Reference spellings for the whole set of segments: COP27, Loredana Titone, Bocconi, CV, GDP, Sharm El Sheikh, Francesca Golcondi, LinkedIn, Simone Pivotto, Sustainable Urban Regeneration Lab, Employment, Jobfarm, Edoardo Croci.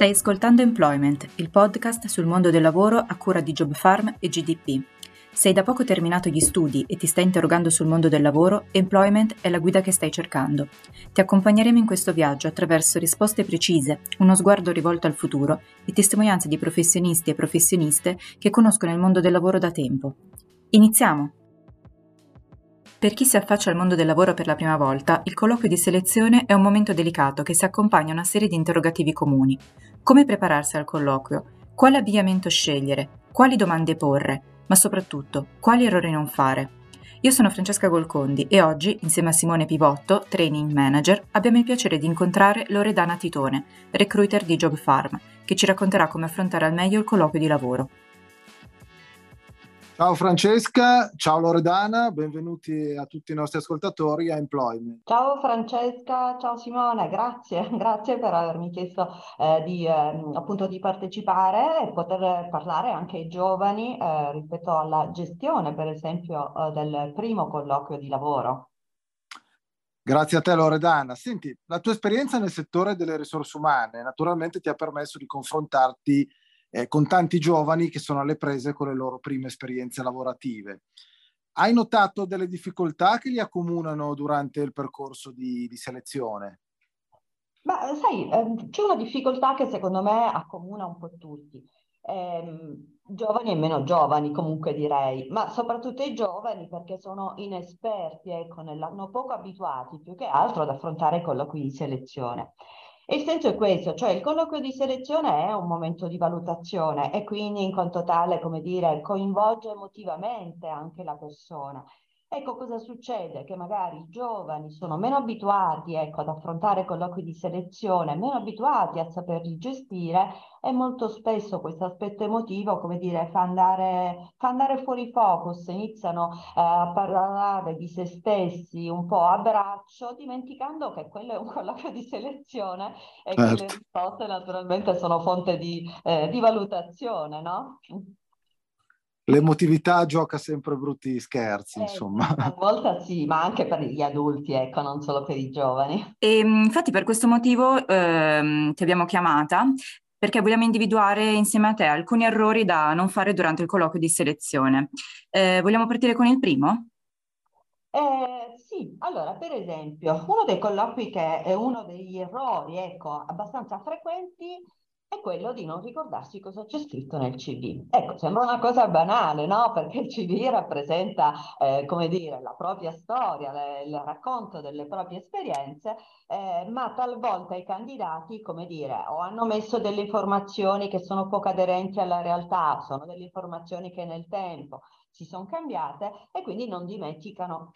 Stai ascoltando Employment, il podcast sul mondo del lavoro a cura di Jobfarm e GDP. Se hai da poco terminato gli studi e ti stai interrogando sul mondo del lavoro, Employment è la guida che stai cercando. Ti accompagneremo in questo viaggio attraverso risposte precise, uno sguardo rivolto al futuro e testimonianze di professionisti e professioniste che conoscono il mondo del lavoro da tempo. Iniziamo! Per chi si affaccia al mondo del lavoro per la prima volta, il colloquio di selezione è un momento delicato che si accompagna a una serie di interrogativi comuni. Come prepararsi al colloquio? Quale abbigliamento scegliere? Quali domande porre? Ma soprattutto, quali errori non fare? Io sono Francesca Golcondi e oggi, insieme a Simone Pivotto, Training Manager, abbiamo il piacere di incontrare Loredana Titone, recruiter di Jobfarm, che ci racconterà come affrontare al meglio il colloquio di lavoro. Ciao Francesca, ciao Loredana, benvenuti a tutti i nostri ascoltatori a Employment. Ciao Francesca, ciao Simone, grazie per avermi chiesto di partecipare e poter parlare anche ai giovani rispetto alla gestione, per esempio, del primo colloquio di lavoro. Grazie a te Loredana. Senti, la tua esperienza nel settore delle risorse umane naturalmente ti ha permesso di confrontarti con tanti giovani che sono alle prese con le loro prime esperienze lavorative. Hai notato delle difficoltà che li accomunano durante il percorso di selezione? Beh, sai, c'è una difficoltà che secondo me accomuna un po' tutti. Giovani e meno giovani comunque direi, ma soprattutto i giovani perché sono inesperti, hanno poco abituati più che altro ad affrontare colloqui di selezione. Il senso è questo, cioè il colloquio di selezione è un momento di valutazione e quindi in quanto tale, come dire, coinvolge emotivamente anche la persona. Ecco cosa succede, che magari i giovani sono meno abituati, ad affrontare colloqui di selezione, meno abituati a saperli gestire e molto spesso questo aspetto emotivo, come dire, fa andare fuori focus, iniziano a parlare di se stessi un po' a braccio, dimenticando che quello è un colloquio di selezione e certo, che le risposte naturalmente sono fonte di valutazione, no? L'emotività gioca sempre brutti scherzi, insomma. A volte sì, ma anche per gli adulti, non solo per i giovani. E, infatti per questo motivo ti abbiamo chiamata, perché vogliamo individuare insieme a te alcuni errori da non fare durante il colloquio di selezione. Vogliamo partire con il primo? Sì, allora per esempio, uno dei colloqui che è uno degli errori, abbastanza frequenti, è quello di non ricordarsi cosa c'è scritto nel CV. Ecco, sembra una cosa banale, no? Perché il CV rappresenta, la propria storia, il racconto delle proprie esperienze, ma talvolta i candidati, o hanno messo delle informazioni che sono poco aderenti alla realtà, sono delle informazioni che nel tempo si sono cambiate e quindi non dimenticano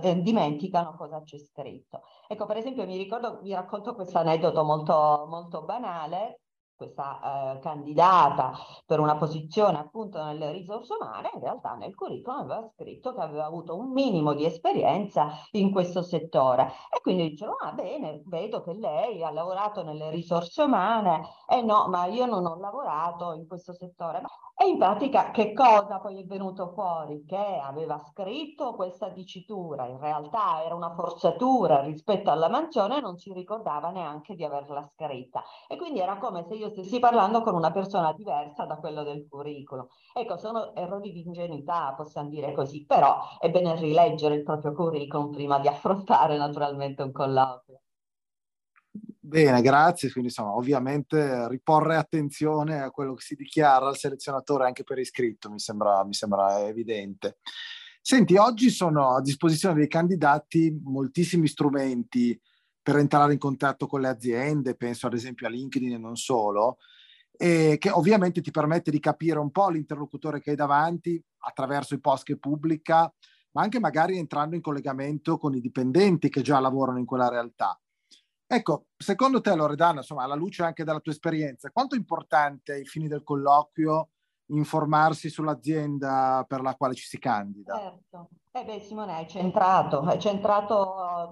dimenticano cosa c'è scritto. Ecco, per esempio vi racconto questo aneddoto molto, molto banale. Questa candidata per una posizione appunto nelle risorse umane in realtà nel curriculum aveva scritto che aveva avuto un minimo di esperienza in questo settore e quindi dicevo bene, vedo che lei ha lavorato nelle risorse umane no, ma io non ho lavorato in questo settore. E in pratica che cosa poi è venuto fuori? Che aveva scritto questa dicitura, in realtà era una forzatura rispetto alla mansione e non si ricordava neanche di averla scritta. E quindi era come se io stessi parlando con una persona diversa da quello del curriculum. Ecco, sono errori di ingenuità, possiamo dire così, però è bene rileggere il proprio curriculum prima di affrontare naturalmente un colloquio. Bene, grazie. Quindi ovviamente riporre attenzione a quello che si dichiara al selezionatore anche per iscritto, mi sembra evidente. Senti, oggi sono a disposizione dei candidati moltissimi strumenti per entrare in contatto con le aziende, penso ad esempio a LinkedIn e non solo, e che ovviamente ti permette di capire un po' l'interlocutore che hai davanti attraverso i post che pubblica, ma anche magari entrando in collegamento con i dipendenti che già lavorano in quella realtà. Ecco, secondo te Loredana, alla luce anche della tua esperienza, quanto è importante ai fini del colloquio informarsi sull'azienda per la quale ci si candida? Certo. Simone, hai centrato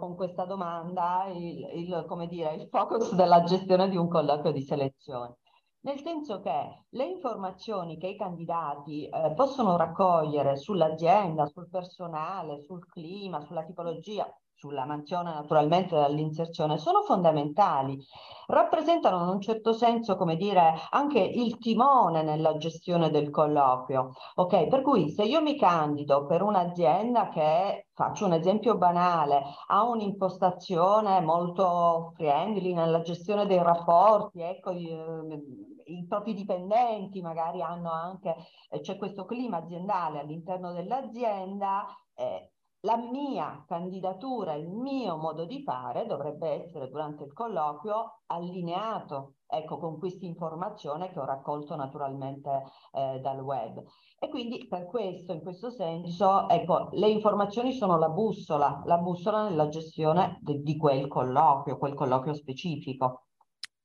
con questa domanda il focus della gestione di un colloquio di selezione. Nel senso che le informazioni che i candidati possono raccogliere sull'azienda, sul personale, sul clima, sulla tipologia, sulla mansione naturalmente dall'inserzione, sono fondamentali, rappresentano in un certo senso, come dire, anche il timone nella gestione del colloquio. Ok, per cui se io mi candido per un'azienda che, faccio un esempio banale, ha un'impostazione molto friendly nella gestione dei rapporti, ecco, i propri dipendenti magari hanno anche, c'è questo clima aziendale all'interno dell'azienda, la mia candidatura, il mio modo di fare dovrebbe essere durante il colloquio allineato, ecco, con questa informazione che ho raccolto naturalmente dal web. E quindi per questo, in questo senso, ecco, le informazioni sono la bussola nella gestione di quel colloquio specifico.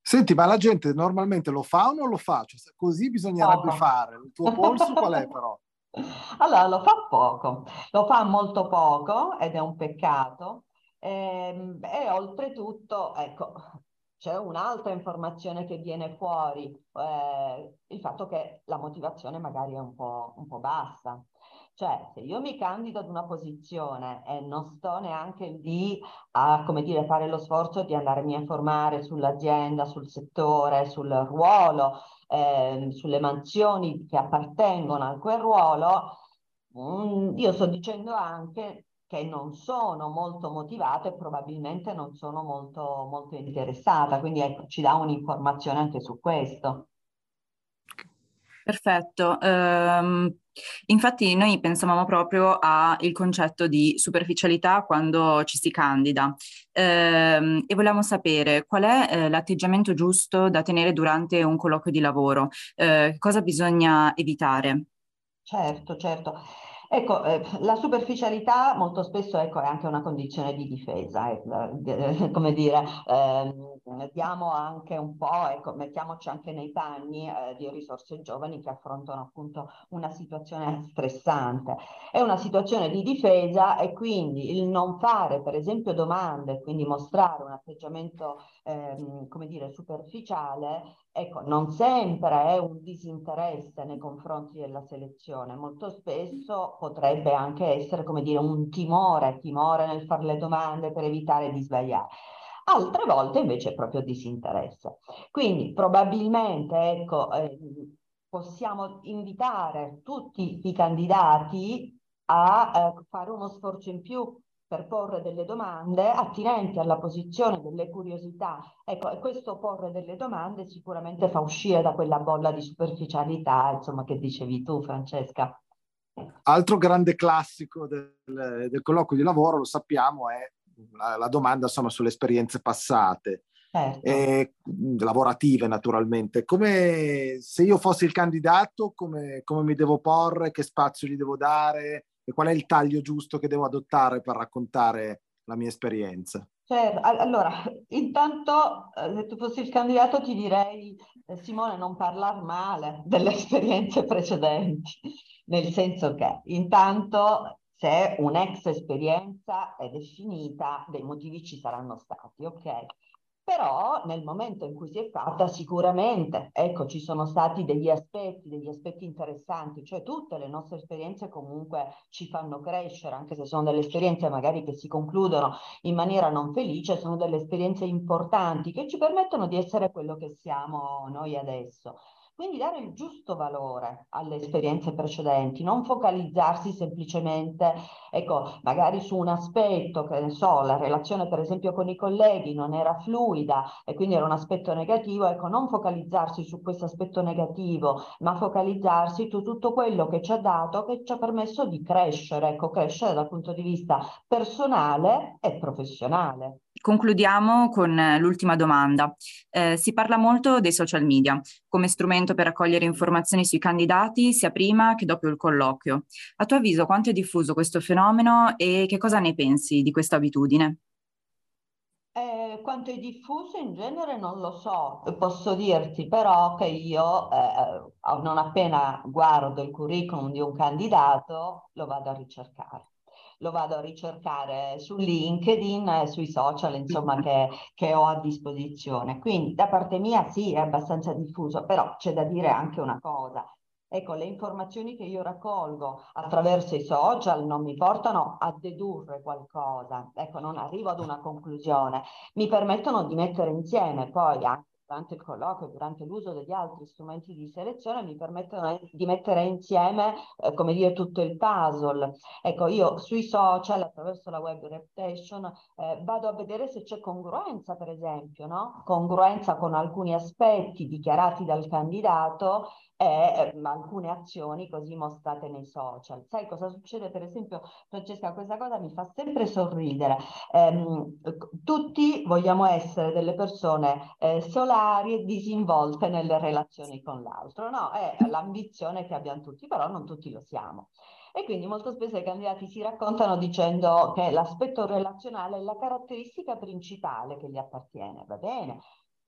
Senti, ma la gente normalmente lo fa o non lo fa? Cioè, così bisognerebbe fare. Il tuo polso qual è però? Allora, lo fa poco, lo fa molto poco ed è un peccato, e oltretutto, ecco, c'è un'altra informazione che viene fuori, il fatto che la motivazione magari è un po' bassa. Cioè, se io mi candido ad una posizione e non sto neanche lì a, come dire, fare lo sforzo di andarmi a informare sull'azienda, sul settore, sul ruolo, sulle mansioni che appartengono a quel ruolo, io sto dicendo anche che non sono molto motivata e probabilmente non sono molto interessata. Quindi ecco, ci dà un'informazione anche su questo. Perfetto. Infatti noi pensavamo proprio al concetto di superficialità quando ci si candida, e volevamo sapere qual è l'atteggiamento giusto da tenere durante un colloquio di lavoro, cosa bisogna evitare. Certo. Ecco, la superficialità molto spesso, ecco, è anche una condizione di difesa, come dire, diamo anche un po', ecco, mettiamoci anche nei panni di risorse giovani che affrontano appunto una situazione stressante. È una situazione di difesa e quindi il non fare, per esempio, domande, quindi mostrare un atteggiamento, come dire, superficiale, ecco, non sempre è un disinteresse nei confronti della selezione, molto spesso potrebbe anche essere, come dire, un timore nel fare le domande per evitare di sbagliare. Altre volte invece è proprio disinteresse. Quindi probabilmente, ecco, possiamo invitare tutti i candidati a fare uno sforzo in più per porre delle domande attinenti alla posizione, delle curiosità. Ecco, e questo porre delle domande sicuramente fa uscire da quella bolla di superficialità, insomma, che dicevi tu, Francesca. Altro grande classico del colloquio di lavoro, lo sappiamo, è la domanda, insomma, sulle esperienze passate, certo, lavorative naturalmente. Come, se io fossi il candidato, come mi devo porre, che spazio gli devo dare? E qual è il taglio giusto che devo adottare per raccontare la mia esperienza? Certo, allora, intanto, se tu fossi il candidato ti direi, Simone, non parlare male delle esperienze precedenti, nel senso che intanto se un'ex esperienza è definita, dei motivi ci saranno stati, ok? Però nel momento in cui si è fatta sicuramente, ecco, ci sono stati degli aspetti interessanti, cioè tutte le nostre esperienze comunque ci fanno crescere, anche se sono delle esperienze magari che si concludono in maniera non felice, sono delle esperienze importanti che ci permettono di essere quello che siamo noi adesso. Quindi dare il giusto valore alle esperienze precedenti, non focalizzarsi semplicemente, ecco, magari su un aspetto, che ne so, la relazione per esempio con i colleghi non era fluida e quindi era un aspetto negativo, ecco, non focalizzarsi su questo aspetto negativo, ma focalizzarsi su tutto quello che ci ha dato, che ci ha permesso di crescere, ecco, crescere dal punto di vista personale e professionale. Concludiamo con l'ultima domanda. Si parla molto dei social media come strumento per raccogliere informazioni sui candidati sia prima che dopo il colloquio. A tuo avviso, quanto è diffuso questo fenomeno e che cosa ne pensi di questa abitudine? Quanto è diffuso in genere non lo so, posso dirti però che io non appena guardo il curriculum di un candidato lo vado a ricercare su LinkedIn e sui social, insomma, che ho a disposizione. Quindi da parte mia sì, è abbastanza diffuso, però c'è da dire anche una cosa. Ecco, le informazioni che io raccolgo attraverso i social non mi portano a dedurre qualcosa, ecco, non arrivo ad una conclusione, mi permettono di mettere insieme poi anche durante il colloquio, durante l'uso degli altri strumenti di selezione, mi permettono di mettere insieme, come dire, tutto il puzzle. Ecco, io sui social, attraverso la web reputation, vado a vedere se c'è congruenza, per esempio, no? Congruenza con alcuni aspetti dichiarati dal candidato e alcune azioni così mostrate nei social. Sai cosa succede, per esempio, Francesca? Questa cosa mi fa sempre sorridere. Tutti vogliamo essere delle persone solari e disinvolte nelle relazioni con l'altro, no? È l'ambizione che abbiamo tutti, però non tutti lo siamo. E quindi molto spesso i candidati si raccontano dicendo che l'aspetto relazionale è la caratteristica principale che gli appartiene, va bene?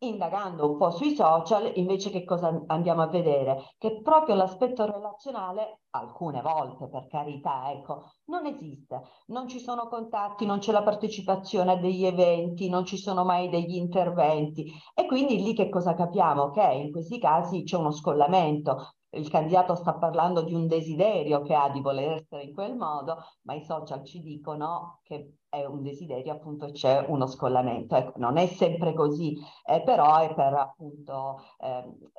Indagando un po' sui social, invece, che cosa andiamo a vedere? Che proprio l'aspetto relazionale, alcune volte, per carità, ecco, non esiste. Non ci sono contatti, non c'è la partecipazione a degli eventi, non ci sono mai degli interventi. E quindi lì che cosa capiamo? Che in questi casi c'è uno scollamento. Il candidato sta parlando di un desiderio che ha di voler essere in quel modo, ma i social ci dicono che è un desiderio, appunto c'è uno scollamento. Ecco, non è sempre così, però è per appunto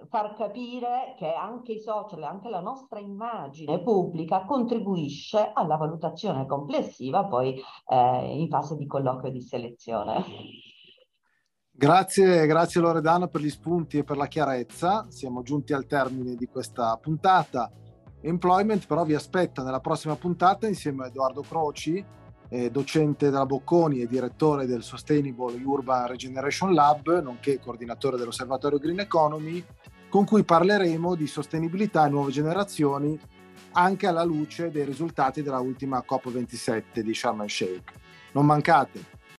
far capire che anche i social, anche la nostra immagine pubblica contribuisce alla valutazione complessiva poi in fase di colloquio e di selezione. Grazie Loredana per gli spunti e per la chiarezza. Siamo giunti al termine di questa puntata. Employment però vi aspetta nella prossima puntata insieme a Edoardo Croci, docente della Bocconi e direttore del Sustainable Urban Regeneration Lab, nonché coordinatore dell'Osservatorio Green Economy, con cui parleremo di sostenibilità e nuove generazioni anche alla luce dei risultati della ultima COP27 di Sharm El Sheikh. Non mancate!